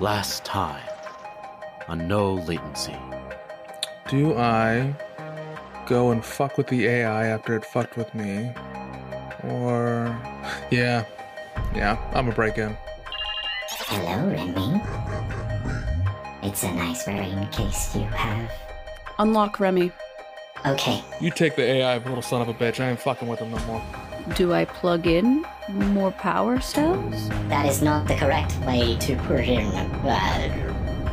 last time on No Latency. Do I go and fuck with the AI after it fucked with me? Or... Yeah, I'm a break-in. Hello, Remy. It's a nice ring in case you have... Unlock Remy. Okay. You take the AI, little son of a bitch. I ain't fucking with him no more. Do I plug in more power cells? That is not the correct way to put in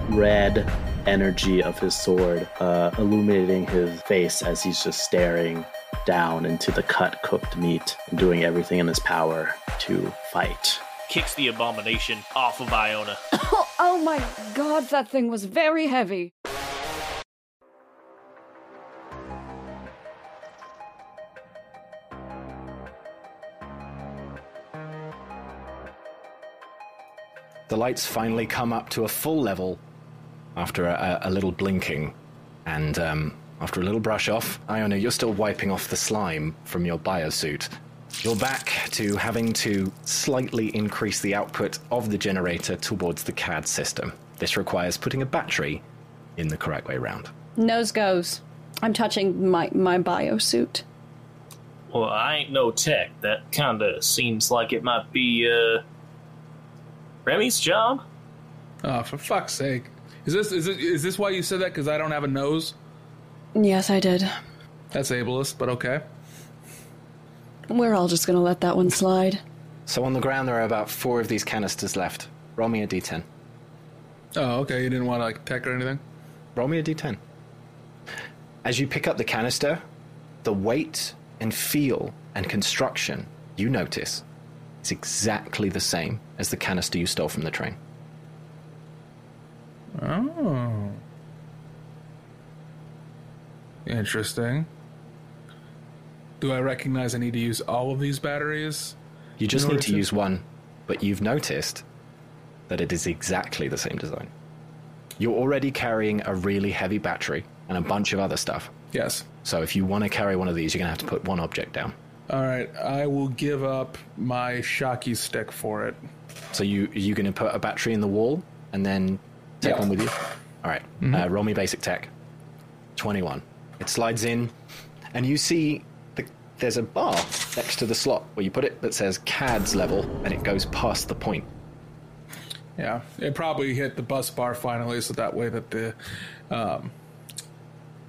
red energy of his sword, illuminating his face as he's just staring down into the cut cooked meat and doing everything in his power to fight. Kicks the abomination off of Iona. Oh my god, that thing was very heavy. The lights finally come up to a full level after a little blinking. And after a little brush off, Iona, you're still wiping off the slime from your biosuit. You're back to having to slightly increase the output of the generator towards the CAD system. This requires putting a battery in the correct way round. Nose goes. I'm touching my biosuit. Well, I ain't no tech. That kind of seems like it might be... Remy's job? Oh, for fuck's sake. Is this why you said that? Because I don't have a nose? Yes, I did. That's ableist, but okay. We're all just going to let that one slide. So on the ground, there are about 4 of these canisters left. Roll me a D10. Oh, okay. You didn't want to, tech or anything? Roll me a D10. As you pick up the canister, the weight and feel and construction you notice... it's exactly the same as the canister you stole from the train. Oh. Interesting. Do I recognize I need to use all of these batteries? You just need to use one, but you've noticed that it is exactly the same design. You're already carrying a really heavy battery and a bunch of other stuff. Yes. So if you want to carry one of these, you're going to have to put one object down. All right, I will give up my Shocky stick for it. So you going to put a battery in the wall and then take one with you? All right, roll me basic tech. 21. It slides in, and you see there's a bar next to the slot where you put it that says CAD's level, and it goes past the point. Yeah, it probably hit the bus bar finally, so that way that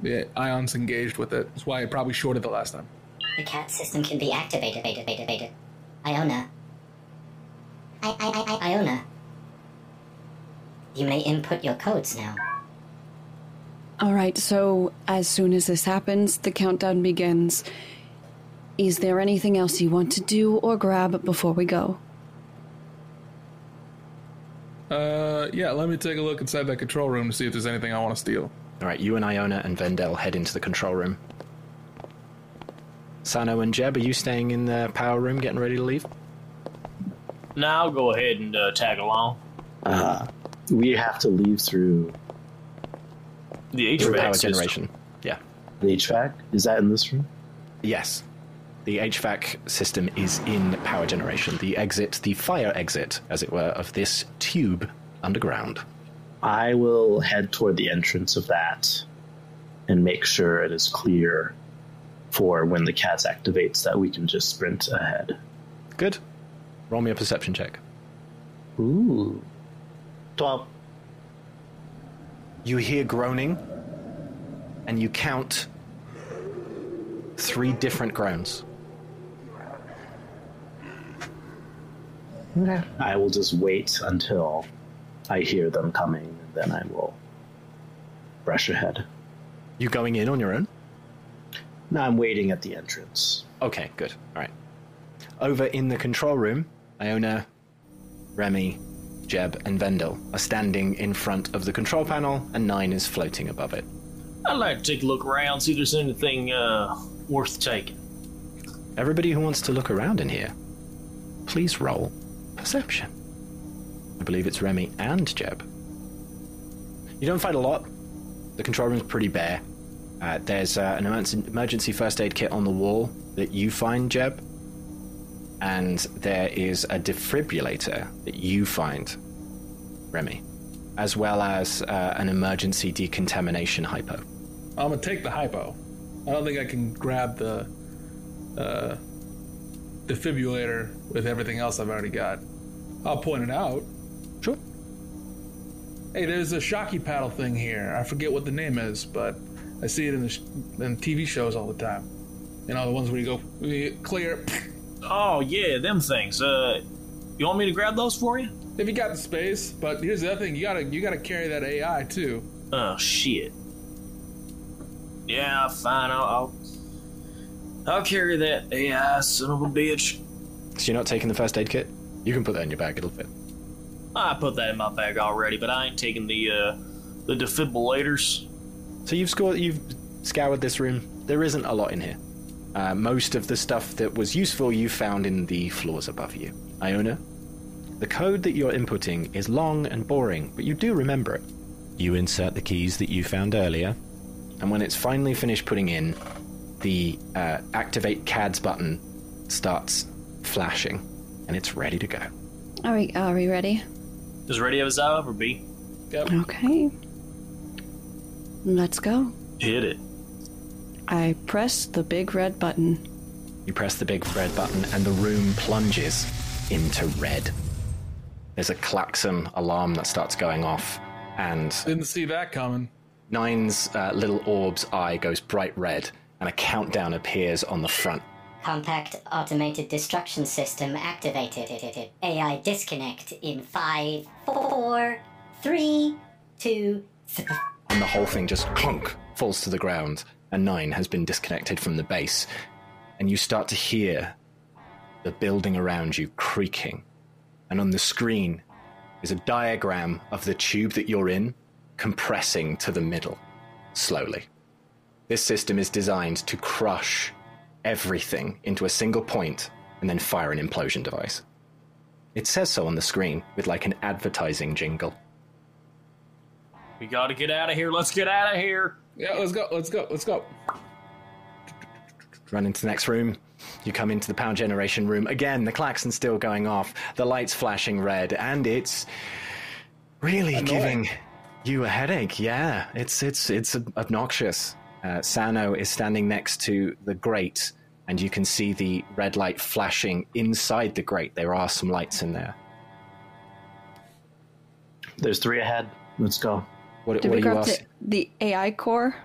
the ions engaged with it. That's why it probably shorted the last time. The CAD system can be activated. Iona. Iona. You may input your codes now. Alright, so as soon as this happens, the countdown begins. Is there anything else you want to do or grab before we go? Yeah, let me take a look inside that control room to see if there's anything I want to steal. Alright, you and Iona and Vendel head into the control room. Sano and Jeb, are you staying in the power room, getting ready to leave? No, I'll go ahead and tag along. We have to leave through... the HVAC power generation. Yeah. The HVAC? Is that in this room? Yes. The HVAC system is in power generation. The exit, the fire exit, as it were, of this tube underground. I will head toward the entrance of that and make sure it is clear... for when the CAS activates that we can just sprint ahead. Good. Roll me a perception check. Ooh. 12. You hear groaning, and you count 3 different groans. Okay. I will just wait until I hear them coming, and then I will rush ahead. You going in on your own? No, I'm waiting at the entrance. Okay, good. All right. Over in the control room, Iona, Remy, Jeb, and Vendel are standing in front of the control panel, and 9 is floating above it. I'd like to take a look around, see if there's anything worth taking. Everybody who wants to look around in here, please roll perception. I believe it's Remy and Jeb. You don't find a lot. The control room's pretty bare. There's an emergency first aid kit on the wall that you find, Jeb. And there is a defibrillator that you find, Remy. as well as an emergency decontamination hypo. I'm gonna take the hypo. I don't think I can grab the defibrillator with everything else I've already got. I'll point it out. Sure. Hey, there's a shocky paddle thing here. I forget what the name is, but I see it in TV shows all the time. You know, the ones where you go clear. Oh, yeah, them things. You want me to grab those for you? If you got the space, but here's the other thing. You gotta carry that AI, too. Oh, shit. Yeah, fine. I'll carry that AI, son of a bitch. So you're not taking the first aid kit? You can put that in your bag. It'll fit. I put that in my bag already, but I ain't taking the defibrillators. So you've scoured this room. There isn't a lot in here. Most of the stuff that was useful you found in the floors above you. Iona, the code that you're inputting is long and boring, but you do remember it. You insert the keys that you found earlier, and when it's finally finished putting in, the activate CADS button starts flashing, and it's ready to go. Are we ready? Is ready as I ever be. Yep. Okay. Let's go. Hit it. I press the big red button. You press the big red button and the room plunges into red. There's a klaxon alarm that starts going off and... Didn't see that coming. Nine's little orb's eye goes bright red and a countdown appears on the front. Compact automated destruction system activated. AI disconnect in 5, 4, 3, 2, 3. And the whole thing just clunk falls to the ground. And Nine has been disconnected from the base, and you start to hear the building around you creaking. And on the screen is a diagram of the tube that you're in compressing to the middle, slowly. This system is designed to crush everything into a single point and then fire an implosion device. It says so on the screen with like an advertising jingle. We gotta get out of here. Let's get out of here. Yeah, let's go. Run into the next room. You come into the power generation room. Again, the klaxon's still going off. The light's flashing red, and it's really annoying, giving you a headache. Yeah, it's obnoxious. Sano is standing next to the grate, and you can see the red light flashing inside the grate. There are some lights in there. There's 3 ahead. Let's go. What are you asking? The AI core?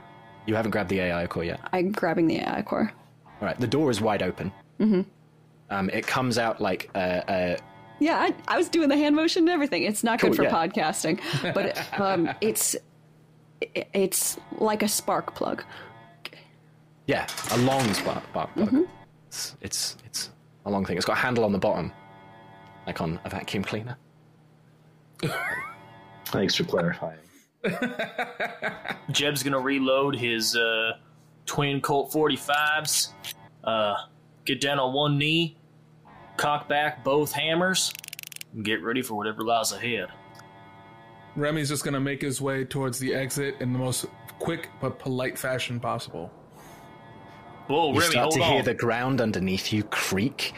You haven't grabbed the AI core yet. I'm grabbing the AI core. All right. The door is wide open. Mm-hmm. It comes out like a... Yeah, I was doing the hand motion and everything. It's not cool, good for podcasting. But it's like a spark plug. Yeah, a long spark plug. Mm-hmm. It's a long thing. It's got a handle on the bottom, like on a vacuum cleaner. Thanks for clarifying. Jeb's gonna reload his twin Colt 45s, get down on one knee, cock back both hammers, and get ready for whatever lies ahead. Remy's just gonna make his way towards the exit in the most quick but polite fashion possible. Whoa, Remy, hold on. You start to hear the ground underneath you creak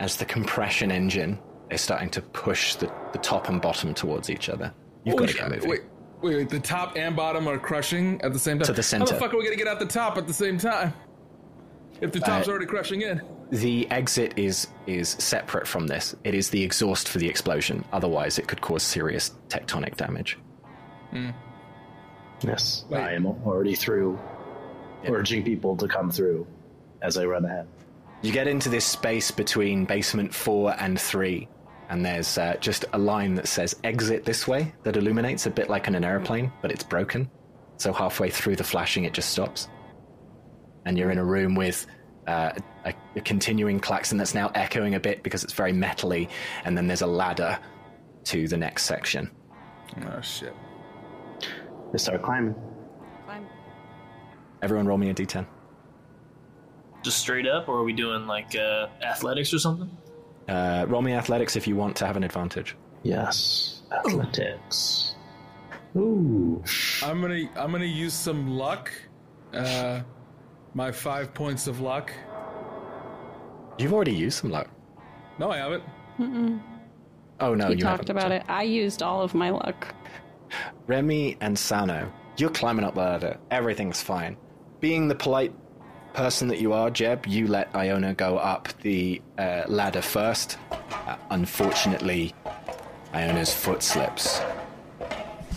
as the compression engine is starting to push the top and bottom towards each other. You've got to get moving. Wait, the top and bottom are crushing at the same time? To the center. How the fuck are we going to get out the top at the same time? If the top's already crushing in. The exit is separate from this. It is the exhaust for the explosion. Otherwise, it could cause serious tectonic damage. Mm. Yes, wait. I am already through, urging people to come through as I run ahead. You get into this space between basement 4 and 3. And there's just a line that says exit this way that illuminates a bit like in an airplane, but it's broken. So halfway through the flashing, it just stops. And you're in a room with a continuing klaxon that's now echoing a bit because it's very metally. And then there's a ladder to the next section. Oh, shit. They start climbing. Climb. Everyone roll me a D10. Just straight up, or are we doing like athletics or something? Roll me athletics if you want to have an advantage. Yes, athletics. Ooh. I'm gonna use some luck. My 5 points of luck. You've already used some luck. No, I haven't. Mm-mm. Oh no, you talked about it. I used all of my luck. Remy and Sano, you're climbing up the ladder. Everything's fine. Being the polite person that you are, Jeb, you let Iona go up the ladder first. Unfortunately, Iona's foot slips,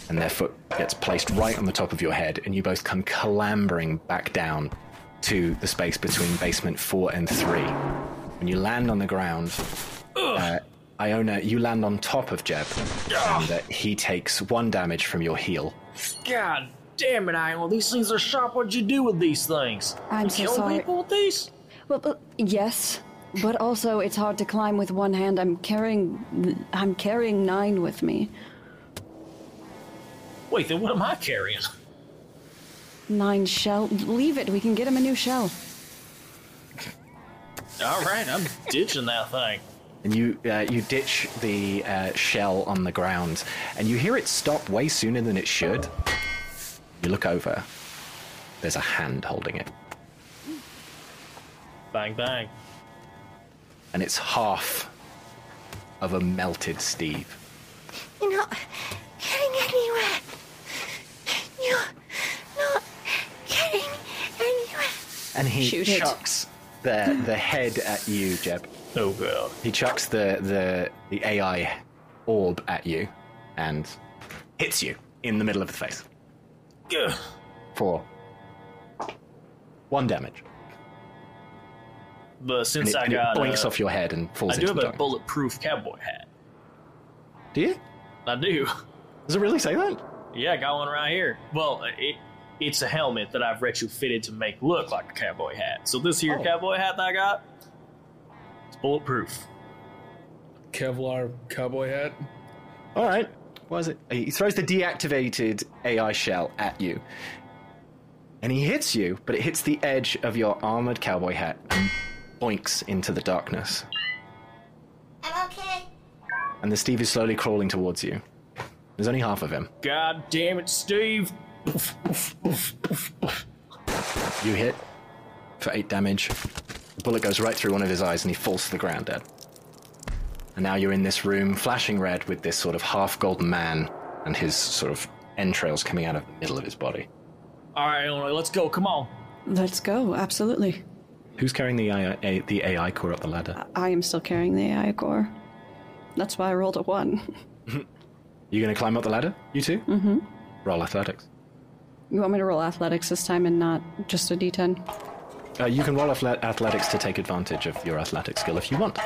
and their foot gets placed right on the top of your head, and you both come clambering back down to the space between basement 4 and 3. When you land on the ground, Iona, you land on top of Jeb, and he takes 1 damage from your heel. God damn it, Iona, these things are sharp. What'd you do with these things? I'm so sorry. Kill people with these? Well, yes, but also it's hard to climb with one hand. I'm carrying 9 with me. Wait, then what am I carrying? 9 shell. Leave it. We can get him a new shell. All right, I'm ditching that thing. And you ditch the shell on the ground, and you hear it stop way sooner than it should. You look over. There's a hand holding it. Bang, bang. And it's half of a melted Steve. You're not getting anywhere. You're not getting anywhere. And he Shoot chucks it. the head at you, Jeb. Oh god. He chucks the AI orb at you and hits you in the middle of the face. Ugh. For 1 damage. But since I got it blinks off your head and falls into the I do have a bulletproof cowboy hat. Do you? I do. Does it really say that? Yeah, I got one right here. Well, it's a helmet that I've retrofitted to make look like a cowboy hat. So this here cowboy hat that I got, it's bulletproof. Kevlar cowboy hat? All right. What is it? He throws the deactivated AI shell at you. And he hits you, but it hits the edge of your armored cowboy hat and boinks into the darkness. I'm okay. And the Steve is slowly crawling towards you. There's only half of him. God damn it, Steve! You hit for 8 damage. The bullet goes right through one of his eyes and he falls to the ground dead. And now you're in this room, flashing red, with this sort of half-golden man and his sort of entrails coming out of the middle of his body. All right, let's go. Come on. Let's go. Absolutely. Who's carrying the AI core up the ladder? I am still carrying the AI core. That's why I rolled a 1. You going to climb up the ladder? You two? Mm-hmm. Roll athletics. You want me to roll athletics this time and not just a D10? You can roll athletics to take advantage of your athletic skill if you want.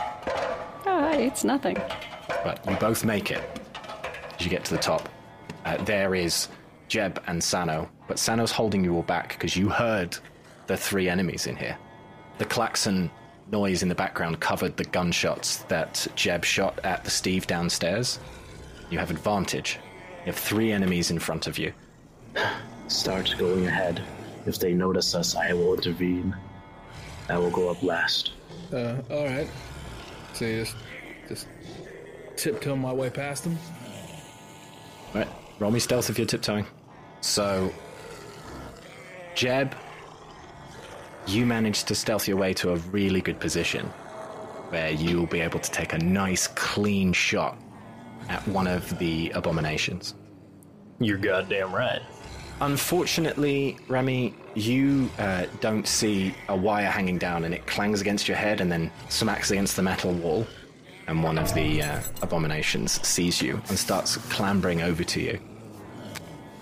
All right, it's nothing. Right, you both make it. As you get to the top, there is Jeb and Sano, but Sano's holding you all back because you heard the 3 enemies in here. The klaxon noise in the background covered the gunshots that Jeb shot at the Steve downstairs. You have advantage. You have 3 enemies in front of you. Start going ahead. If they notice us, I will intervene. I will go up last. Alright. So you just tiptoe my way past them? Alright. Roll me stealth if you're tiptoeing. So, Jeb, you managed to stealth your way to a really good position where you'll be able to take a nice, clean shot at one of the abominations. You're goddamn right. Unfortunately, Remy, you don't see a wire hanging down, and it clangs against your head and then smacks against the metal wall, and one of the abominations sees you and starts clambering over to you.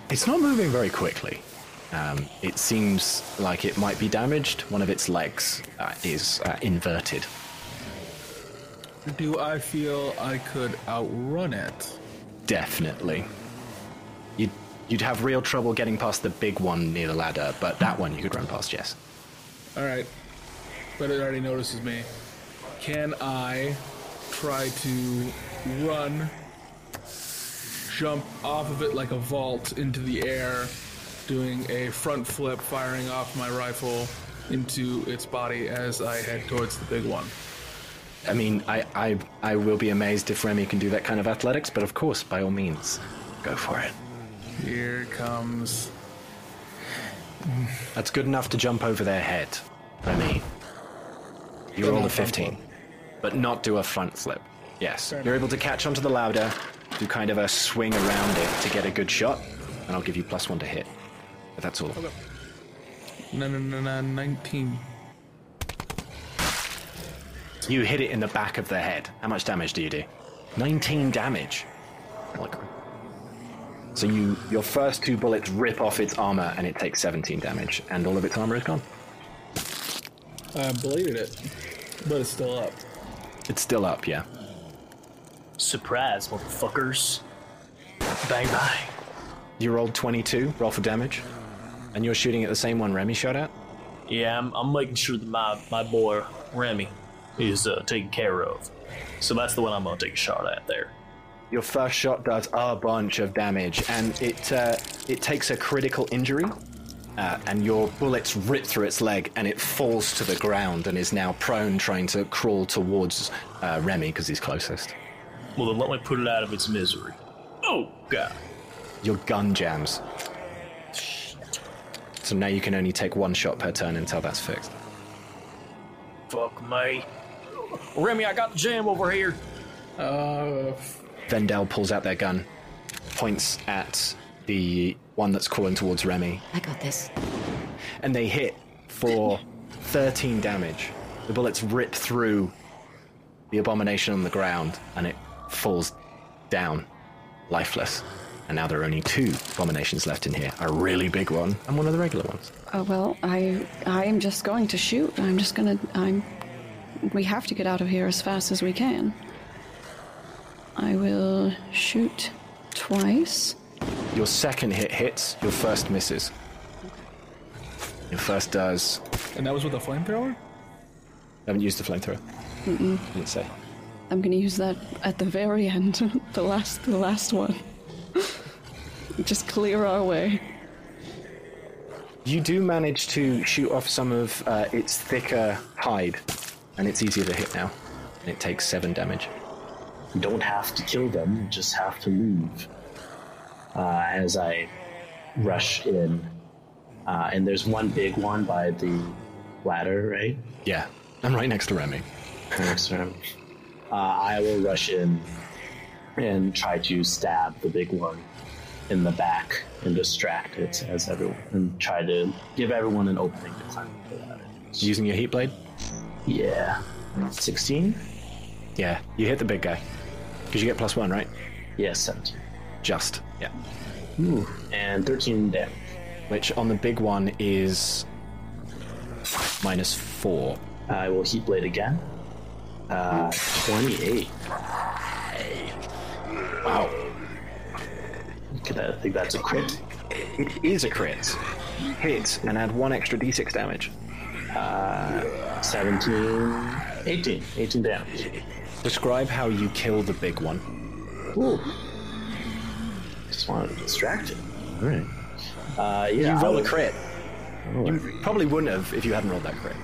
It's not moving very quickly. It seems like it might be damaged. One of its legs is inverted. Do I feel I could outrun it? Definitely. You'd have real trouble getting past the big one near the ladder, but that one you could run past, yes. All right. But it already notices me. Can I try to run, jump off of it like a vault into the air, doing a front flip, firing off my rifle into its body as I head towards the big one? I mean, I will be amazed if Remy can do that kind of athletics, but of course, by all means, go for it. Here comes... That's good enough to jump over their head, Remy. You roll a 15, but not do a front flip. Yes, you're able to catch onto the louder, do kind of a swing around it to get a good shot, and I'll give you +1 to hit. But that's all. Okay. No, 19. You hit it in the back of the head. How much damage do you do? 19 damage. So your first two bullets rip off its armor, and it takes 17 damage, and all of its armor is gone. I bladed it, but it's still up. It's still up, yeah. Surprise, motherfuckers. Bang, bang. You rolled 22, roll for damage, and you're shooting at the same one Remy shot at? Yeah, I'm making sure that my boy Remy is taken care of. So that's the one I'm going to take a shot at there. Your first shot does a bunch of damage, and it takes a critical injury, and your bullets rip through its leg, and it falls to the ground and is now prone, trying to crawl towards Remy, because he's closest. Well, then let me put it out of its misery. Oh, God. Your gun jams. Shit. So now you can only take one shot per turn until that's fixed. Fuck me. Remy, I got the jam over here. Vendel pulls out their gun, points at the one that's crawling towards Remy. I got this. And they hit for 13 damage. The bullets rip through the abomination on the ground, and it falls down, lifeless. And now there are only two abominations left in here, a really big one and one of the regular ones. Well, I'm just going to shoot. We have to get out of here as fast as we can. I will shoot twice. Your second hit hits, your first misses. Your first does. And that was with a flamethrower? I haven't used the flamethrower. Mm-mm. I didn't say. I'm going to use that at the very end, the last one. Just clear our way. You do manage to shoot off some of its thicker hide, and it's easier to hit now. And it takes 7 damage. You don't have to kill them, you just have to leave. As I rush in. And there's one big one by the ladder, right? Yeah, I'm right next to Remy. Next to Remy. I will rush in and try to stab the big one in the back and distract it as everyone, and try to give everyone an opening to climb up the ladder. Using your heat blade? Yeah. 16? Yeah, you hit the big guy. Because you get +1, right? Yeah, 17. Just, yeah. Ooh. And 13 damage. Which on the big one is -4. I will heat blade again. 28. Wow. I think that's a crit. It is a crit. Hit and add 1 extra d6 damage. 17. 18. 18 damage. Describe how you kill the big one. Ooh. Just wanted to distract it. All right. Yeah, you roll a crit. You probably wouldn't have if you hadn't rolled that crit.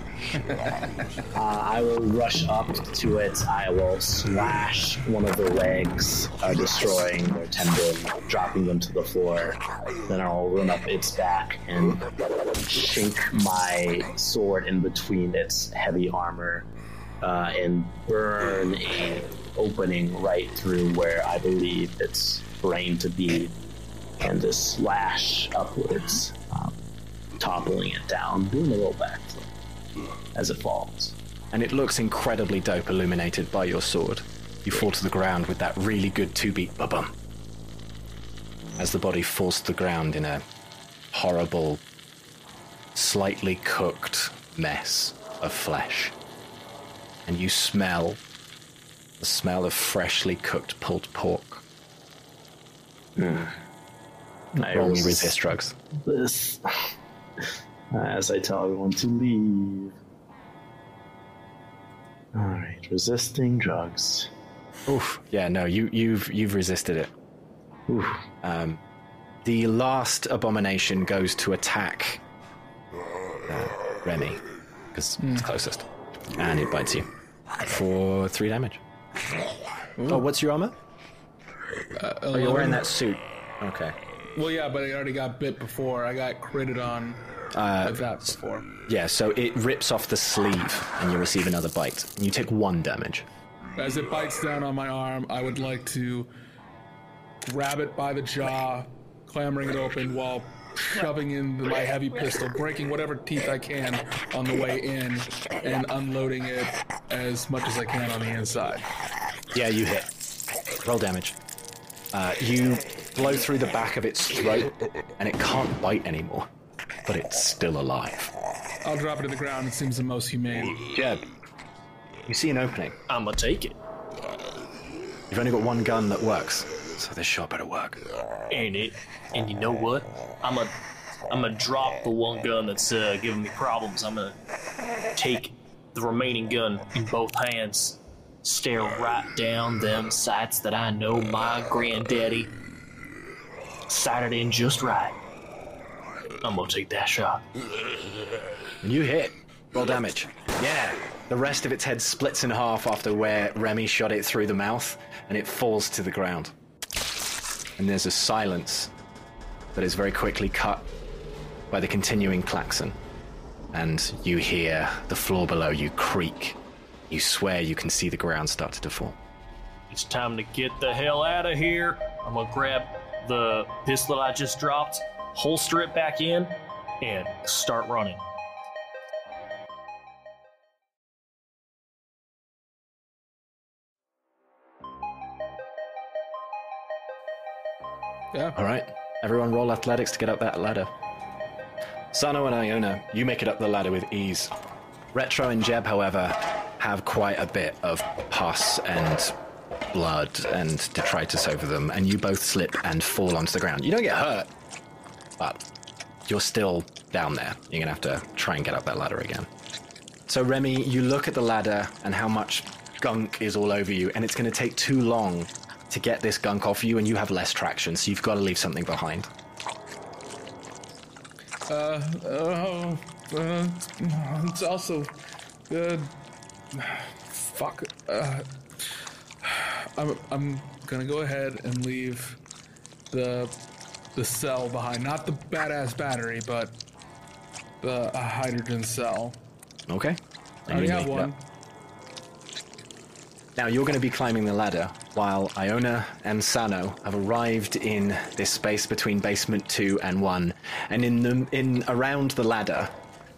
I will rush up to it. I will slash one of the legs, destroying their tendon, dropping them to the floor. Then I'll run up its back and shink my sword in between its heavy armor, and burn an opening right through where I believe its brain to be, and just slash upwards, toppling it down, doing a little backflip as it falls. And it looks incredibly dope illuminated by your sword. You fall to the ground with that really good 2-beat ba-bum as the body falls to the ground in a horrible, slightly cooked mess of flesh. And you smell the smell of freshly cooked pulled pork. Mm. Only resist drugs. This... As I tell everyone to leave. Alright, resisting drugs. Oof. Yeah, no, you've resisted it. Oof. The last abomination goes to attack Remy, because it's closest. And it bites you for 3 damage. Ooh. Oh, what's your armor? You're wearing that suit. Okay. Well, yeah, but I already got bit before. I got critted on like that before. Yeah, so it rips off the sleeve, and you receive another bite. And you take 1 damage. As it bites down on my arm, I would like to grab it by the jaw, clambering it open while shoving in my heavy pistol, breaking whatever teeth I can on the way in, and unloading it as much as I can on the inside. Yeah, you hit. Roll damage. You blow through the back of its throat, and it can't bite anymore, but it's still alive. I'll drop it to the ground. It seems the most humane. Jed, you see an opening. I'm going to take it. You've only got one gun that works, so this shot better work. And you know what? I'm gonna drop the one gun that's giving me problems. I'm gonna take the remaining gun in both hands, stare right down them sights that I know my granddaddy sighted in just right. I'm gonna take that shot. And you hit. Roll damage. Yeah. The rest of its head splits in half after where Remy shot it through the mouth, and it falls to the ground. And there's a silence that is very quickly cut by the continuing klaxon. And you hear the floor below you creak. You swear you can see the ground start to deform. It's time to get the hell out of here. I'm gonna grab the pistol I just dropped, holster it back in, and start running. Yeah. All right. Everyone roll athletics to get up that ladder. Sano and Iona, you make it up the ladder with ease. Retro and Jeb, however, have quite a bit of pus and blood and detritus over them, and you both slip and fall onto the ground. You don't get hurt, but you're still down there. You're going to have to try and get up that ladder again. So, Remy, you look at the ladder and how much gunk is all over you, and it's going to take too long to get this gunk off you, and you have less traction, so you've got to leave something behind. It's also... fuck. I'm gonna go ahead and leave the cell behind. Not the badass battery, but the hydrogen cell. Okay. I already have one. Now, you're going to be climbing the ladder while Iona and Sano have arrived in this space between basement 2 and 1. And in around the ladder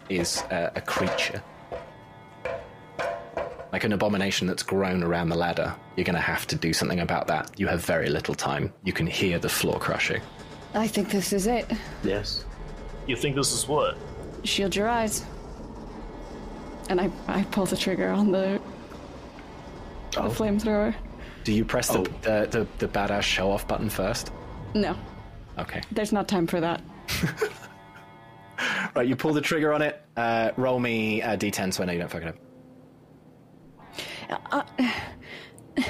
is a creature. Like an abomination that's grown around the ladder. You're going to have to do something about that. You have very little time. You can hear the floor crushing. I think this is it. Yes. You think this is what? Shield your eyes. And I pull the trigger on the flamethrower. Do you press the badass show off button first? No. Okay. There's not time for that. Right, you pull the trigger on it. Roll me a D10 so I know you don't fuck it up.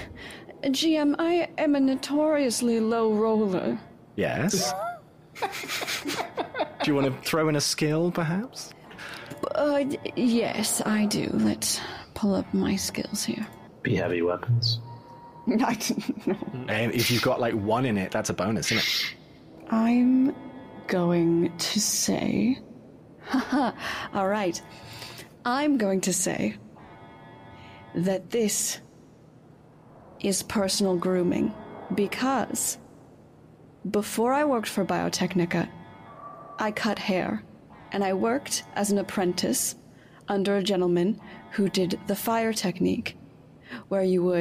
GM, I am a notoriously low roller. Yes. Do you want to throw in a skill, perhaps? Yes, I do. Let's pull up my skills here. Be heavy weapons. I don't know. And if you've got like one in it, that's a bonus, isn't it? I'm going to say, all right. I'm going to say that this is personal grooming, because before I worked for Biotechnica, I cut hair, and I worked as an apprentice under a gentleman who did the fire technique, where you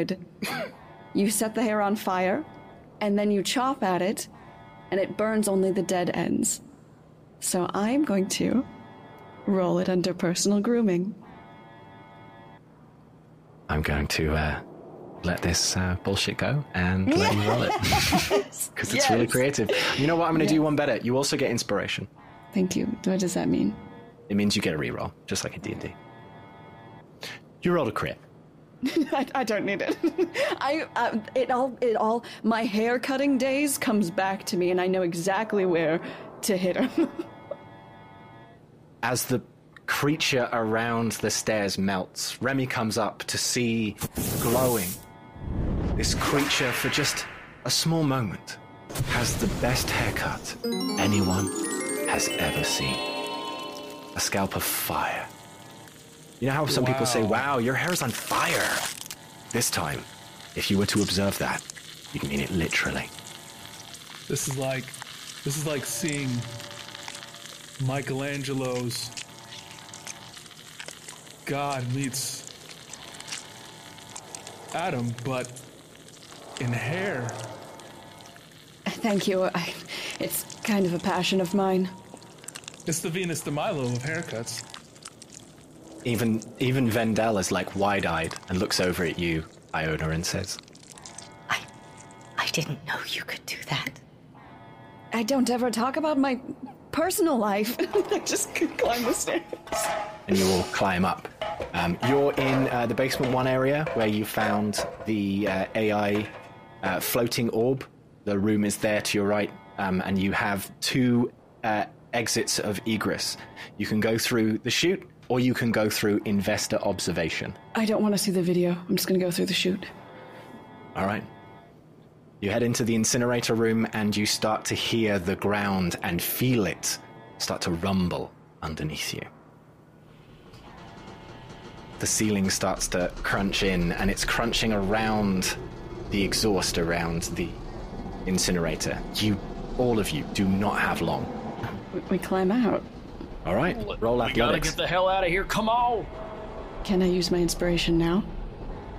set the hair on fire, and then you chop at it, and it burns only the dead ends. So I'm going to roll it under personal grooming. I'm going to let this bullshit go and let you roll it. Because it's really creative. You know what? I'm going to do one better. You also get inspiration. Thank you. What does that mean? It means you get a reroll, just like in D&D. You rolled a crit. I don't need it. It all. My hair cutting days comes back to me, and I know exactly where to hit him. As the creature around the stairs melts, Remy comes up to see glowing. This creature, for just a small moment, has the best haircut anyone has ever seen. A scalp of fire. You know how some people say, wow, your hair's on fire. This time, if you were to observe that, you'd mean it literally. This is like seeing Michelangelo's God meets Adam, but in hair. Thank you. It's kind of a passion of mine. It's the Venus de Milo of haircuts. Even Vendel is like wide-eyed and looks over at you, Iona, and says, I didn't know you could do that. I don't ever talk about my personal life. I just could climb the stairs. And you all climb up. You're in the basement one area where you found the AI floating orb. The room is there to your right, and you have two exits of egress. You can go through the chute, or you can go through investor observation. I don't want to see the video. I'm just going to go through the chute. All right. You head into the incinerator room, and you start to hear the ground and feel it start to rumble underneath you. The ceiling starts to crunch in, and it's crunching around the exhaust, around the incinerator. All of you, do not have long. We climb out. All right, roll athletics. We gotta get the hell out of here, come on! Can I use my inspiration now?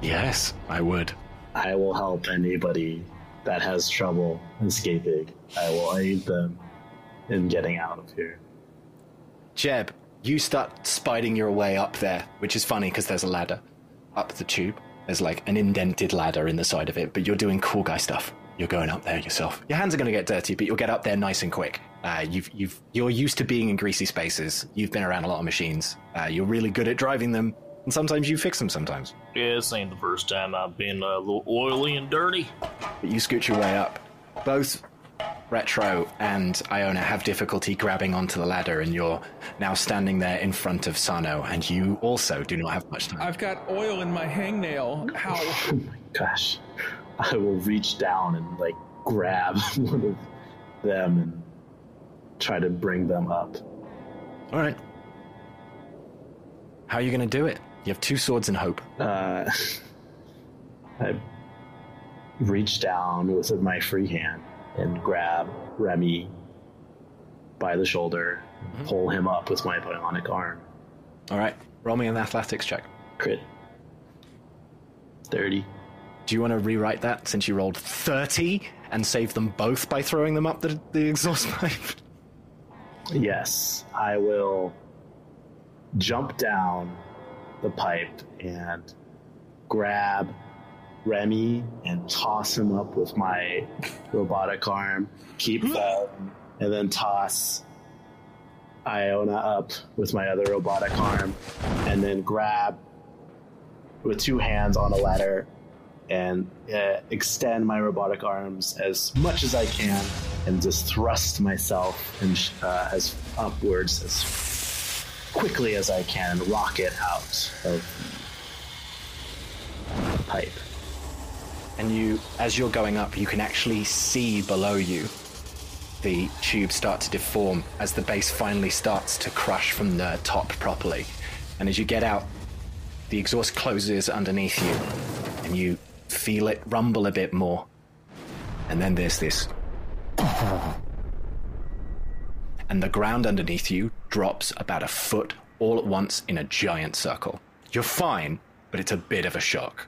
Yes, I would. I will help anybody that has trouble escaping. I will aid them in getting out of here. Jeb, you start spiding your way up there, which is funny because there's a ladder up the tube. There's like an indented ladder in the side of it, but you're doing cool guy stuff. You're going up there yourself. Your hands are going to get dirty, but you'll get up there nice and quick. You're used to being in greasy spaces. You've been around a lot of machines. You're really good at driving them, and sometimes you fix them sometimes. Yeah, this ain't the first time I've been a little oily and dirty. But you scoot your way up. Both Retro and Iona have difficulty grabbing onto the ladder, and you're now standing there in front of Sano, and you also do not have much time. I've got oil in my hangnail. How? Oh my gosh. I will reach down and, like, grab one of them and try to bring them up. All right. How are you going to do it? You have two swords and hope. I reach down with my free hand and grab Remy by the shoulder, mm-hmm. Pull him up with my bionic arm. All right. Roll me an athletics check. Crit. 30. Do you want to rewrite that since you rolled 30 and saved them both by throwing them up the exhaust pipe? Yes, I will jump down the pipe and grab Remy and toss him up with my robotic arm, keep them, and then toss Iona up with my other robotic arm, and then grab with two hands on a ladder and extend my robotic arms as much as I can and just thrust myself as upwards as quickly as I can and rocket out of the pipe. And you, as you're going up, you can actually see below you the tube start to deform as the base finally starts to crush from the top properly. And as you get out, the exhaust closes underneath you and you feel it rumble a bit more, and then there's this, and the ground underneath you drops about a foot all at once in a giant circle. You're fine, but it's a bit of a shock,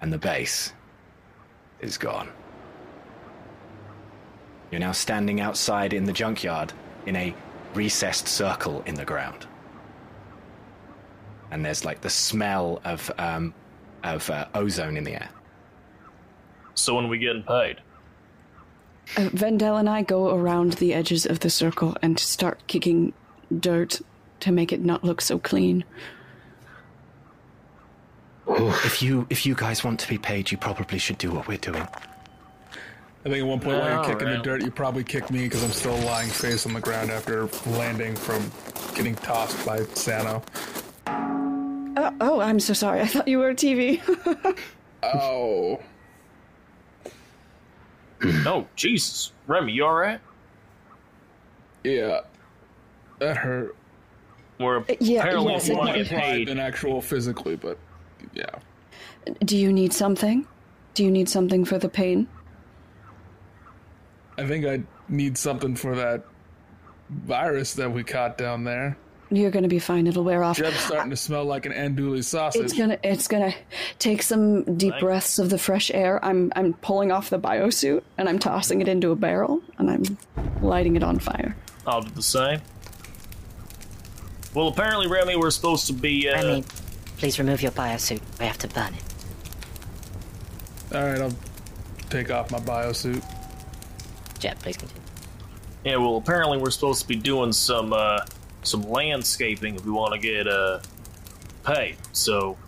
and the base is gone. You're now standing outside in the junkyard in a recessed circle in the ground, and there's like the smell of ozone in the air. So when are we getting paid? Vendel and I go around the edges of the circle and start kicking dirt to make it not look so clean. If you guys want to be paid, you probably should do what we're doing. I think at one point while you're kicking the dirt, you probably kicked me because I'm still lying face on the ground after landing from getting tossed by Sano. Oh, I'm so sorry. I thought you were TV. Oh. No, Jesus. Remy, you all right? Yeah. That hurt. We're apparently wanting to get paid in actual physically, but yeah. Do you need something? Do you need something for the pain? I think I need something for that virus that we caught down there. You're going to be fine. It'll wear off. Jeb's starting to smell like an andouille sausage. It's gonna take some deep breaths of the fresh air. I'm pulling off the biosuit, and I'm tossing it into a barrel, and I'm lighting it on fire. I'll do the same. Well, apparently, Remy, we're supposed to be... Remy, please remove your biosuit. We have to burn it. All right, I'll take off my biosuit. Jeb, please continue. Yeah, well, apparently, we're supposed to be doing some landscaping if we want to get paid. So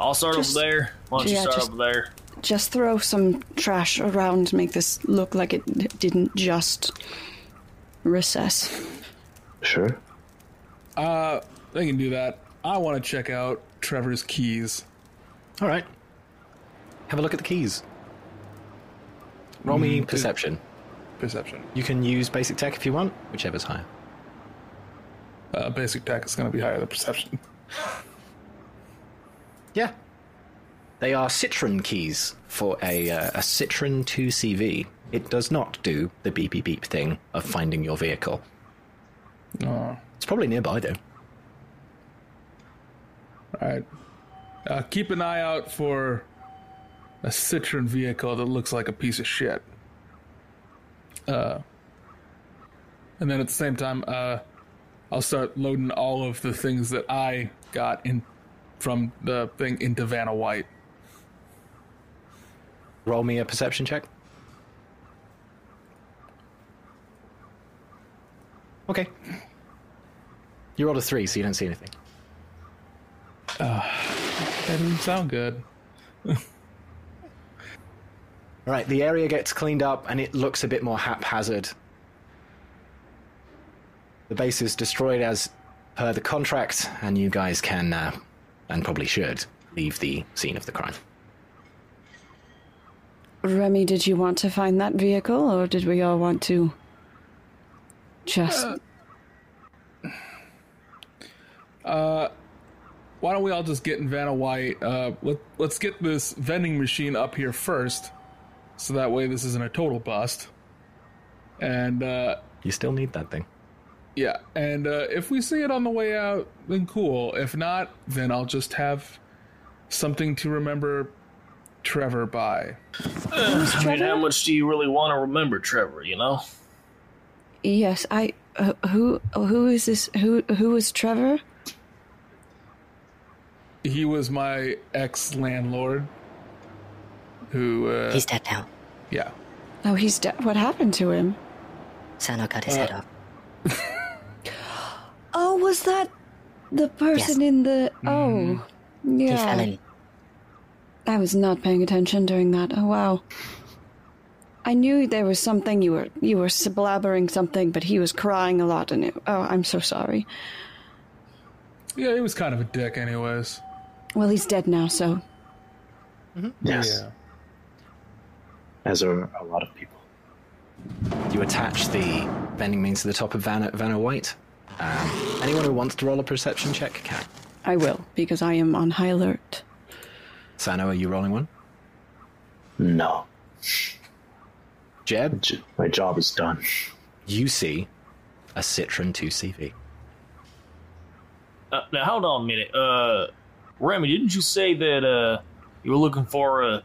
I'll start over there. Why don't you start over there? Just throw some trash around, make this look like it didn't just recess. Sure. They can do that. I want to check out Trevor's keys. All right. Have a look at the keys. Roll me perception. Perception. You can use basic tech if you want, whichever's higher. Basic tech is going to be higher than perception. Yeah. They are Citroen keys for a Citroen 2CV. It does not do the beep beep beep thing of finding your vehicle. Oh. It's probably nearby, though. All right. Keep an eye out for a Citroen vehicle that looks like a piece of shit. And then at the same time... I'll start loading all of the things that I got in from the thing into Vanna White. Roll me a perception check. Okay. You rolled a 3, so you don't see anything. That didn't sound good. Right, the area gets cleaned up and it looks a bit more haphazard. The base is destroyed as per the contract, and you guys can, and probably should, leave the scene of the crime. Remy, did you want to find that vehicle, or did we all want to just... why don't we all just get in Vanna White? Let's get this vending machine up here first, so that way this isn't a total bust. And, you still need that thing. Yeah, and if we see it on the way out, then cool. If not, then I'll just have something to remember Trevor by. Trevor? I mean, how much do you really want to remember Trevor, you know? Yes, I... who is this? Who is Trevor? He was my ex-landlord who... he's dead now. Yeah. Oh, he's dead? What happened to him? Sano cut his head off. Oh, was that the person in the... Oh, yeah. He fell in. I was not paying attention during that. Oh, wow. I knew there was something. You were blabbering something, but he was crying a lot. And oh, I'm so sorry. Yeah, he was kind of a dick anyways. Well, he's dead now, so... Mm-hmm. Yes. Yeah. As are a lot of people. You attach the vending means to the top of Vanna White. Anyone who wants to roll a perception check can. I will, because I am on high alert. Sano, are you rolling one? No. Jeb? My job is done. You see a Citroen 2CV. Now, hold on a minute. Remy, didn't you say that you were looking for a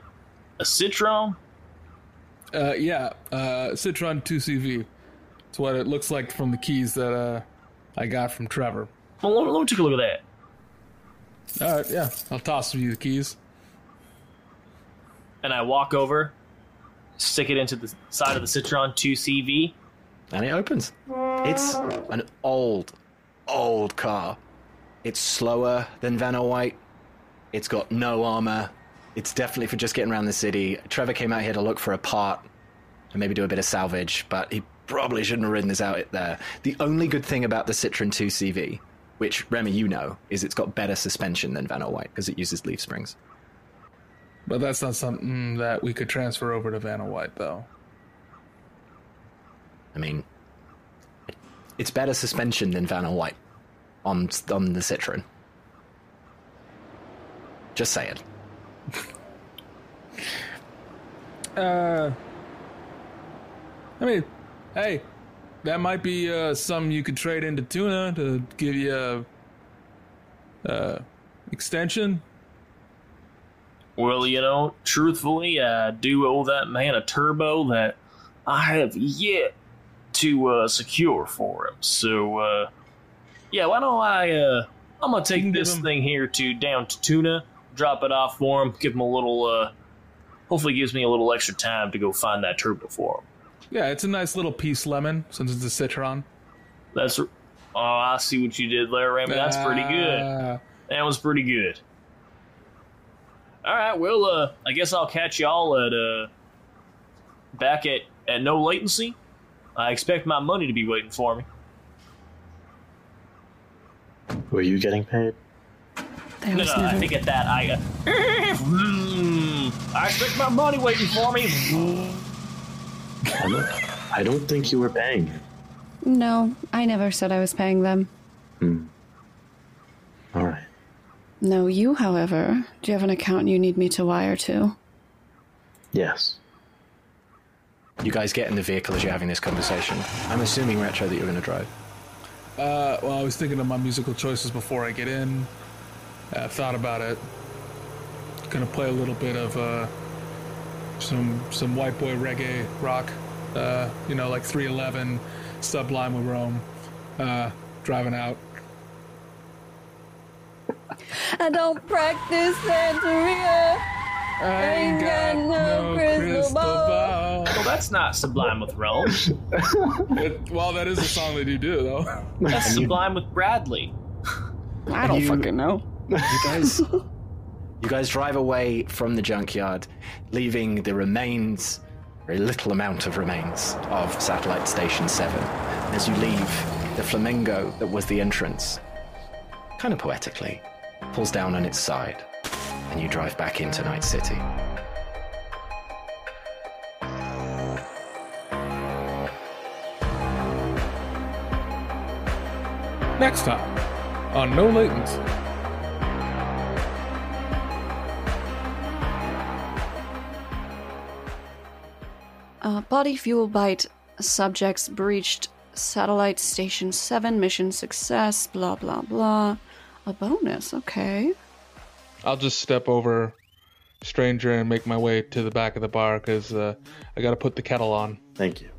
Citroen? Citroen 2CV. It's what it looks like from the keys that I got from Trevor. Well, let me take a look at that. All right, yeah. I'll toss you the keys. And I walk over, stick it into the side of the Citroen 2CV. And it opens. It's an old car. It's slower than Vanna White. It's got no armor. It's definitely for just getting around the city. Trevor came out here to look for a part and maybe do a bit of salvage, but he probably shouldn't have ridden this out there. The only good thing about the Citroen 2CV, which, Remy, you know, is it's got better suspension than Vanna White because it uses leaf springs. But that's not something that we could transfer over to Vanna White, though. I mean, it's better suspension than Vanna White on the Citroen. Just saying. I mean, hey, that might be something you could trade into tuna to give you a extension. Well, you know, truthfully, I do owe that man a turbo that I have yet to secure for him. So, yeah, why don't I... I'm going to take this thing here down to tuna, drop it off for him, give him a little... hopefully gives me a little extra time to go find that turbo for him. Yeah, it's a nice little piece lemon, since it's a citron. That's... Oh, I see what you did there, Rambo. That's pretty good. That was pretty good. All right, well, I guess I'll catch y'all at back at No Latency. I expect my money to be waiting for me. Were you getting paid? No, I think at that I expect my money waiting for me. I don't think you were paying. No, I never said I was paying them. All right. No, you, however, do you have an account you need me to wire to? Yes. You guys get in the vehicle as you're having this conversation. I'm assuming, Retro, that you're going to drive. Well, I was thinking of my musical choices before I get in. I've thought about it. Going to play a little bit of some white boy reggae rock, you know, like 311, Sublime with Rome, driving out. I don't practice Santeria. I ain't got no crystal ball. Well, that's not Sublime with Rome. Well, that is a song that you do, though. That's Sublime with Bradley. I don't fucking know. You guys drive away from the junkyard, leaving the remains, very little amount of remains, of Satellite Station 7. As you leave, the flamingo that was the entrance, kind of poetically, pulls down on its side, and you drive back into Night City. Next time on No Latency. Body fuel bite. Subjects breached Satellite Station 7. Mission success. Blah, blah, blah. A bonus, okay. I'll just step over stranger and make my way to the back of the bar because I gotta put the kettle on. Thank you.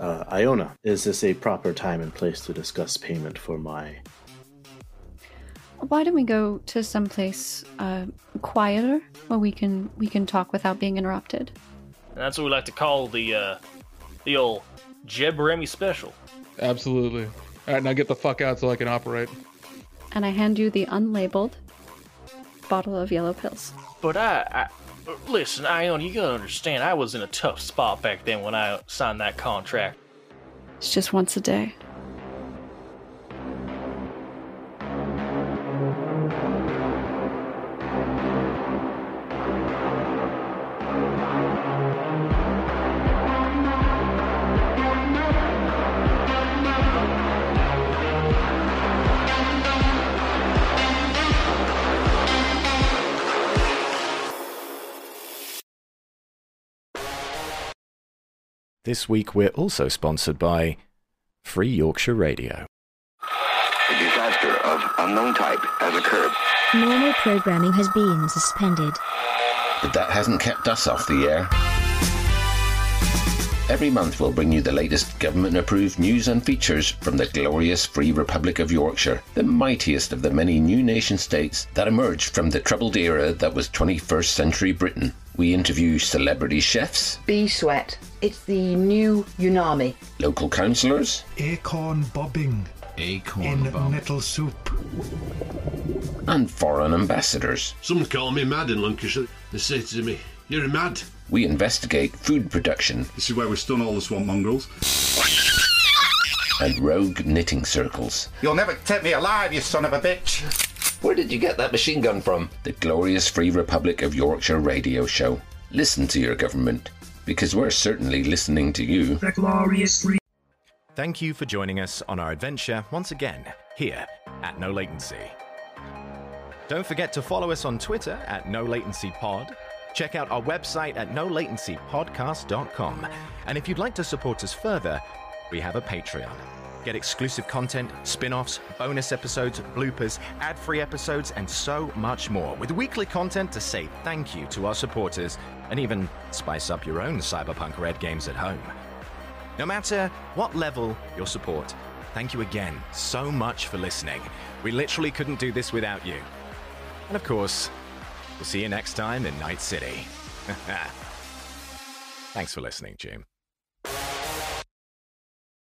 Iona, is this a proper time and place to discuss payment for my... Why don't we go to someplace quieter where we can talk without being interrupted? That's what we like to call the old Jeb Remy special. Absolutely. Alright, now get the fuck out so I can operate. And I hand you the unlabeled bottle of yellow pills. But listen, Ione, you gotta understand, I was in a tough spot back then when I signed that contract. It's just once a day. This week we're also sponsored by Free Yorkshire Radio. A disaster of unknown type has occurred. Normal programming has been suspended. But that hasn't kept us off the air. Every month we'll bring you the latest government-approved news and features from the glorious Free Republic of Yorkshire, the mightiest of the many new nation-states that emerged from the troubled era that was 21st century Britain. We interview celebrity chefs. Bee sweat. It's the new Unami. Local councillors. Acorn bobbing. Metal soup. And foreign ambassadors. Some call me mad in Lancashire. They say to me, "You're mad." We investigate food production. This is where we stun all the swamp mongrels. And rogue knitting circles. You'll never take me alive, you son of a bitch. Where did you get that machine gun from? The glorious Free Republic of Yorkshire radio show. Listen to your government, because we're certainly listening to you. The glorious Free. Thank you for joining us on our adventure once again, here at No Latency. Don't forget to follow us on Twitter at No Latency Pod, Check out our website at nolatencypodcast.com. And if you'd like to support us further, we have a Patreon. Get exclusive content, spin-offs, bonus episodes, bloopers, ad-free episodes, and so much more, with weekly content to say thank you to our supporters and even spice up your own Cyberpunk Red games at home. No matter what level your support, thank you again so much for listening. We literally couldn't do this without you. And of course, we'll see you next time in Night City. Thanks for listening, Jim.